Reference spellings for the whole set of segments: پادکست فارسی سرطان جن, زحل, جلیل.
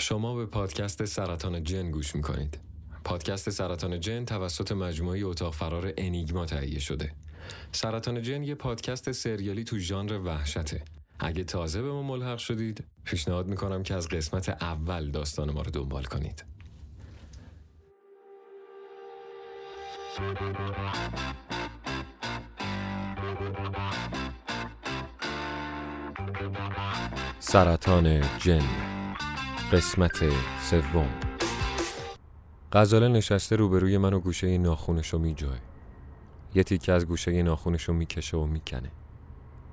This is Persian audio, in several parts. شما به پادکست سرطان جن گوش میکنید. پادکست سرطان جن توسط مجموعه اتاق فرار انیگما تهیه شده. سرطان جن یه پادکست سریالی تو ژانر وحشته. اگه تازه به ما ملحق شدید، پیشنهاد میکنم که از قسمت اول داستان ما رو دنبال کنید. سرطان جن قسمت سوم. غزاله نشسته روبروی من و گوشه ناخونشو میجوه. یه تیکه از گوشه ناخونشو میکشه و میکنه.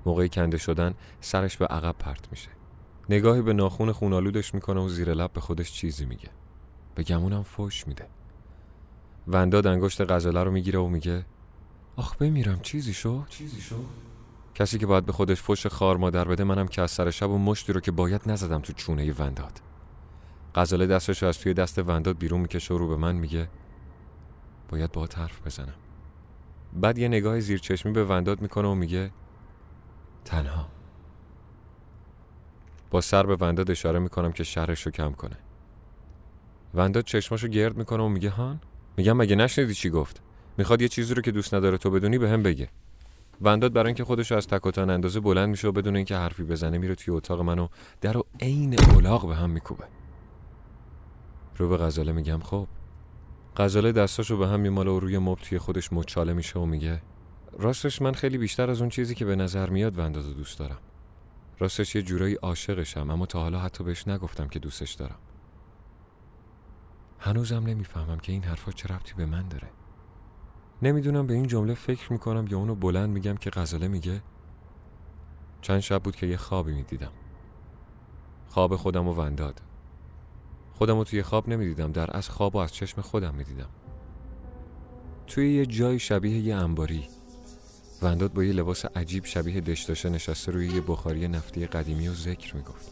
موقعی کنده شدن سرش به عقب پرت میشه. نگاهی به ناخون خونالودش میکنه و زیر لب به خودش چیزی میگه. به گمونم فوش میده. ونداد انگشت غزاله رو میگیره و میگه آخ بمیرم چیزی شو. کسی که باید به خودش فوش خار مادر بده منم که از سر شب و مشتی رو که باید نزدم تو چونه ونداد. غزاله دستش از توی دست ونداد بیرون میکشه و رو به من میگه باید باهات حرف بزنم. بعد یه نگاه زیرچشمی به ونداد میکنه و میگه تنها. با سر به ونداد اشاره میکنم که شرش رو کم کنه. ونداد چشماشو گرد میکنه و میگه هان؟ میگم مگه نشنیدی چی گفت؟ میخواد یه چیزی رو که دوست نداره تو بدونی بهم بگه. ونداد برای اینکه خودش از تک و تن اندازه بلند میشه و بدون اینکه حرفی بزنه میره توی اتاق منو درو عین الاغ به هم میکوبه. رو به غزاله میگم خب. غزاله دستاشو به هم میماله و روی مبل توی خودش مچاله میشه و میگه راستش من خیلی بیشتر از اون چیزی که به نظر میاد وندادو دوست دارم. راستش یه جورایی عاشقشم، اما تا حالا حتی بهش نگفتم که دوستش دارم. هنوزم نمیفهمم که این حرفا چه ربطی به من داره. نمیدونم به این جمله فکر میکنم یا اونو بلند میگم که غزاله میگه چند شب بود که یه خوابی میدیدم. خواب خودم و ونداد. خودم رو توی خواب نمیدیدم، در از خواب و از چشم خودم میدیدم. توی یه جای شبیه یه انباری، ونداد با یه لباس عجیب شبیه دشتاشه نشسته روی یه بخاری نفتی قدیمی و ذکر میگفت.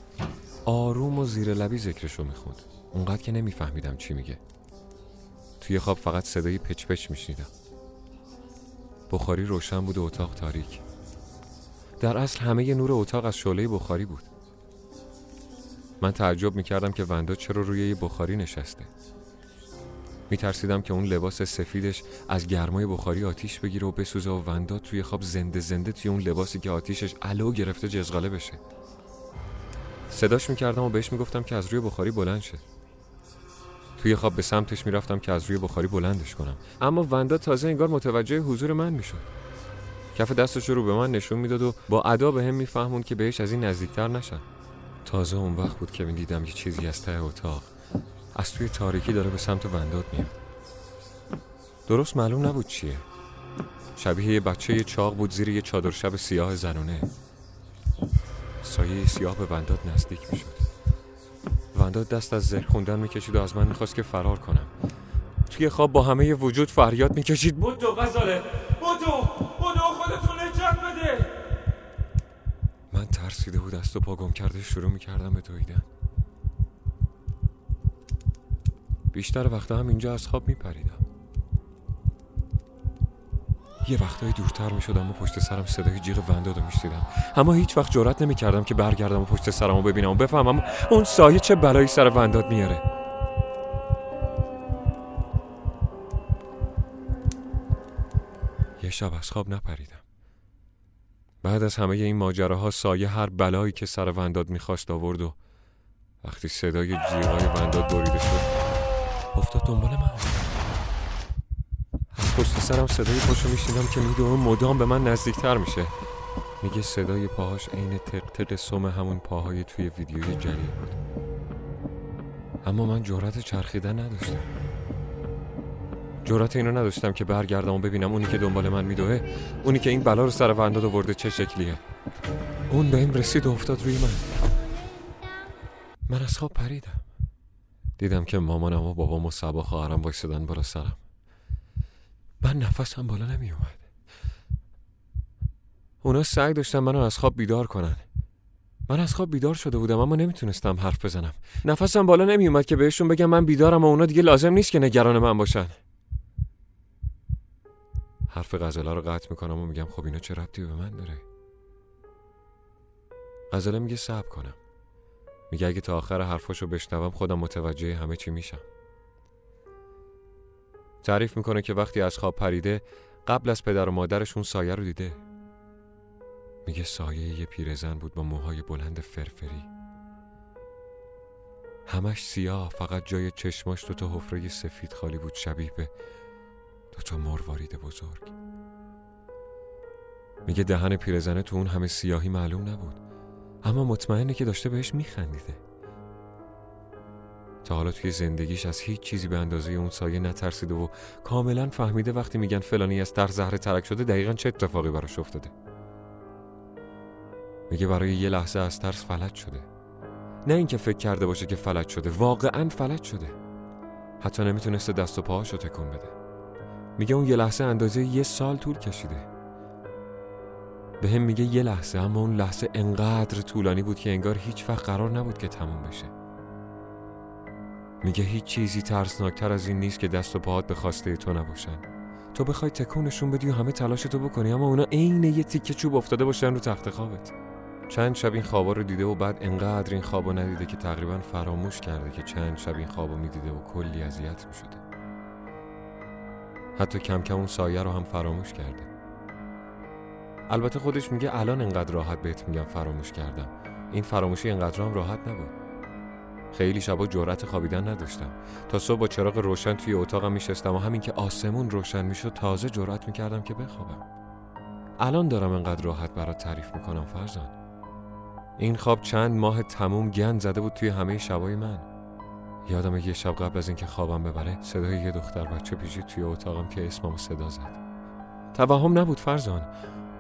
آروم و زیر لبی ذکرشو میخوند. اونقدر که نمیفهمیدم چی میگه. توی خواب فقط صدای پچ پچ میشنیدم. بخاری روشن بود و اتاق تاریک. در اصل همه نور اتاق از شعله بخاری بود. من تعجب میکردم که ونداد چرا روی یه بخاری نشسته. میترسیدم که اون لباس سفیدش از گرمای بخاری آتیش بگیره و بسوزه و ونداد توی خواب زنده زنده توی اون لباسی که آتیشش علو گرفته جزغاله بشه. صداش میکردم و بهش میگفتم که از روی بخاری بلند شه. توی خواب به سمتش میرفتم که از روی بخاری بلندش کنم، اما ونداد تازه انگار متوجه حضور من میشد. کف دستش رو به من نشون میداد و با ادا بهم میفهموند که بهش از این نزدیکتر نشم. تازه اون وقت بود که میدیدم یه چیزی از ته اتاق از توی تاریکی داره به سمت ونداد میاد. درست معلوم نبود چیه. شبیه یه بچه چاق بود زیر یه چادر شب سیاه زنونه. سایه سیاه به ونداد نزدیک میشد. ونداد دست از ذکر خوندن میکشید و از من میخواست که فرار کنم. توی خواب با همه وجود فریاد میکشید بودو غزاله، بودو خودتو نجات بده. من ترسیده و دست و پا گم کرده شروع میکردم به دویدن. بیشتر وقتا هم اینجا از خواب میپریدم. یه وقتای دورتر میشدم و پشت سرم صدای جیغ وندادو میشنیدم، اما هیچ وقت جرئت نمیکردم که برگردم و پشت سرمو ببینم و بفهمم اون سایه چه بلایی سر ونداد میاره. یه شب از خواب نپریدم. بعد از همه این ماجراها سایه هر بلایی که سر ونداد میخواست آورد و وقتی صدای جیغای ونداد بریده شد افتاد دنبال من. پشت سرم صدای پاشو میشنیدم که میدوه مدام به من نزدیکتر میشه. میگه صدای پاهاش عین تق تق سم همون پاهای توی ویدیوی جلیل بود، اما من جرأت چرخیدن نداشتم. جرأت اینو نداشتم که برگردم و ببینم اونی که دنبال من میدوه، اونی که این بلا رو سر ونداد آورده چه شکلیه. اون به این رسید و افتاد روی من. من از خواب پریدم. دیدم که مامانم و بابام و صبا خواهرم وایسادن بالا سرم. من نفسم بالا نمی اومد. اونا سعی داشتن منو از خواب بیدار کنن. من از خواب بیدار شده بودم، اما نمیتونستم حرف بزنم. نفسم بالا نمی اومد که بهشون بگم من بیدارم و اونا دیگه لازم نیست که نگران من باشن. حرف غزاله رو قطع میکنم و میگم خب اینا چه ربطی به من داره؟ غزاله میگه صبر کنم. میگه اگه تا آخر حرفاشو بشنوم خودم متوجه همه چی میشم. تعریف میکنه که وقتی از خواب پریده قبل از پدر و مادرشون سایه رو دیده. میگه سایه یه پیرزن بود با موهای بلند فرفری، همش سیاه، فقط جای چشماش دوتا حفره سفید خالی بود، شبیه به دوتا مروارید بزرگ. میگه دهن پیرزنه تو اون همه سیاهی معلوم نبود، اما مطمئنه که داشته بهش میخندیده. تا حالا توی زندگیش از هیچ چیزی به اندازه اون سایه نترسیده و کاملا فهمیده وقتی میگن فلانی از در زهره ترک شده دقیقاً چه اتفاقی براش افتاده. میگه برای یه لحظه از ترس فلج شده، نه اینکه فکر کرده باشه که فلج شده، واقعاً فلج شده. حتی نمیتونسته دست و پاهاشو تکون بده. میگه اون یه لحظه اندازه یه سال طول کشیده. به هم میگه یه لحظه، اما اون لحظه انقدر طولانی بود که انگار هیچ وقت قرار نبود که تموم بشه. میگه هیچ چیزی ترسناکتر از این نیست که دست و پاهات به خواسته تو نباشن، تو بخوای تکونشون بدی و همه تلاشتو بکنی اما اونا عین یه تیکه چوب افتاده باشن رو تخت خوابت. چند شب این خوابا رو دیده و بعد انقدر این خوابو ندیده که تقریبا فراموش کرده که چند شب این خوابو میدیده و کلی اذیت میشده. حتی کم کم اون سایه رو هم فراموش کرده. البته خودش میگه الان انقدر راحت بهت میگم فراموش کردم، این فراموشی انقدر هم راحت نبود. خیلی شبا جرأت خوابیدن نداشتم، تا صبح با چراغ روشن توی اتاقم میشستم و همین که آسمون روشن میشد تازه جرأت میکردم که بخوابم. الان دارم انقدر راحت برات تعریف میکنم فرزان. این خواب چند ماه تموم گند زده بود توی همه شبای من. یادم یه شب قبل از اینکه خوابم ببره صدای یه دختر بچه پیچید توی اتاقم که اسممو صدا زد. توهم نبود فرزان،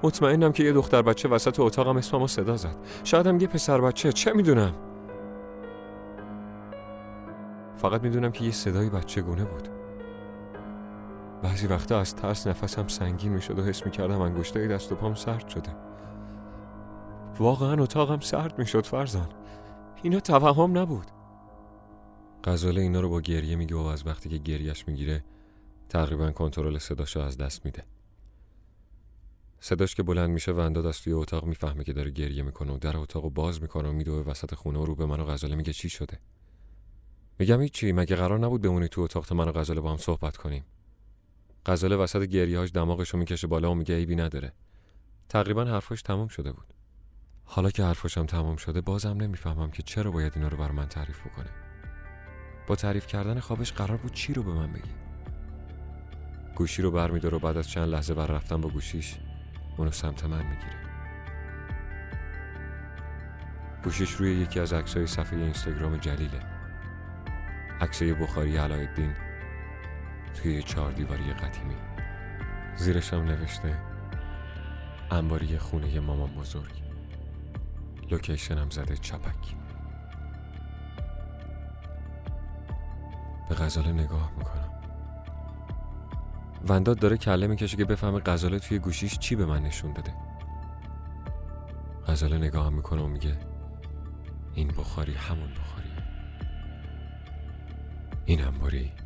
مطمئنم که یه دختر بچه وسط اتاقم اسممو صدا زد. شاید هم یه پسر بچه، چه میدونم. فقط میدونم که یه صدای بچه گونه بود. بعضی وقتا از ترس نفسم سنگین میشد و حس میکردم انگشتای دست و پام سرد شده. واقعا اتاقم سرد میشد فرزان. اینا توهم نبود. غزاله اینا رو با گریه میگه و از وقتی که گریهش میگیره تقریبا کنترل صداشو از دست میده. صداش که بلند میشه و انداد از توی اتاق میفهمه که داره گریه میکنه و در اتاقو باز میکنه و میدوه وسط خونه و رو به من و غزاله میگه چی شده؟ میگم هیچی، مگه قرار نبود بمونی تو اتاق تا من و غزاله با هم صحبت کنیم؟ غزاله وسط گریه‌هاش دماغشو میکشه بالا و میگه عیبی نداره. تقریبا حرفش تمام شده بود. حالا که حرفشم تمام شده بازم نمیفهمم که چرا باید اینا رو بر من تعریف بکنه. با تعریف کردن خوابش قرار بود چی رو به من بگی؟ گوشی رو برمی‌داره و بعد از چند لحظه بر رفتن با گوشیش اونو سمت من میگیره. گوشیش روی یکی از عکس‌های صفحه اینستاگرام جلیله. عکسه بخاری علاءالدین توی چهار دیواری قدیمی، زیرش هم نوشته انباری خونه مامان بزرگ، لوکیشن هم زده چپک. به غزاله نگاه میکنم. ونداد داره کله میکشه که بفهمه غزاله توی گوشیش چی به من نشون داده. غزاله نگاه میکنه و میگه این بخاری همون بخاریه، این انباری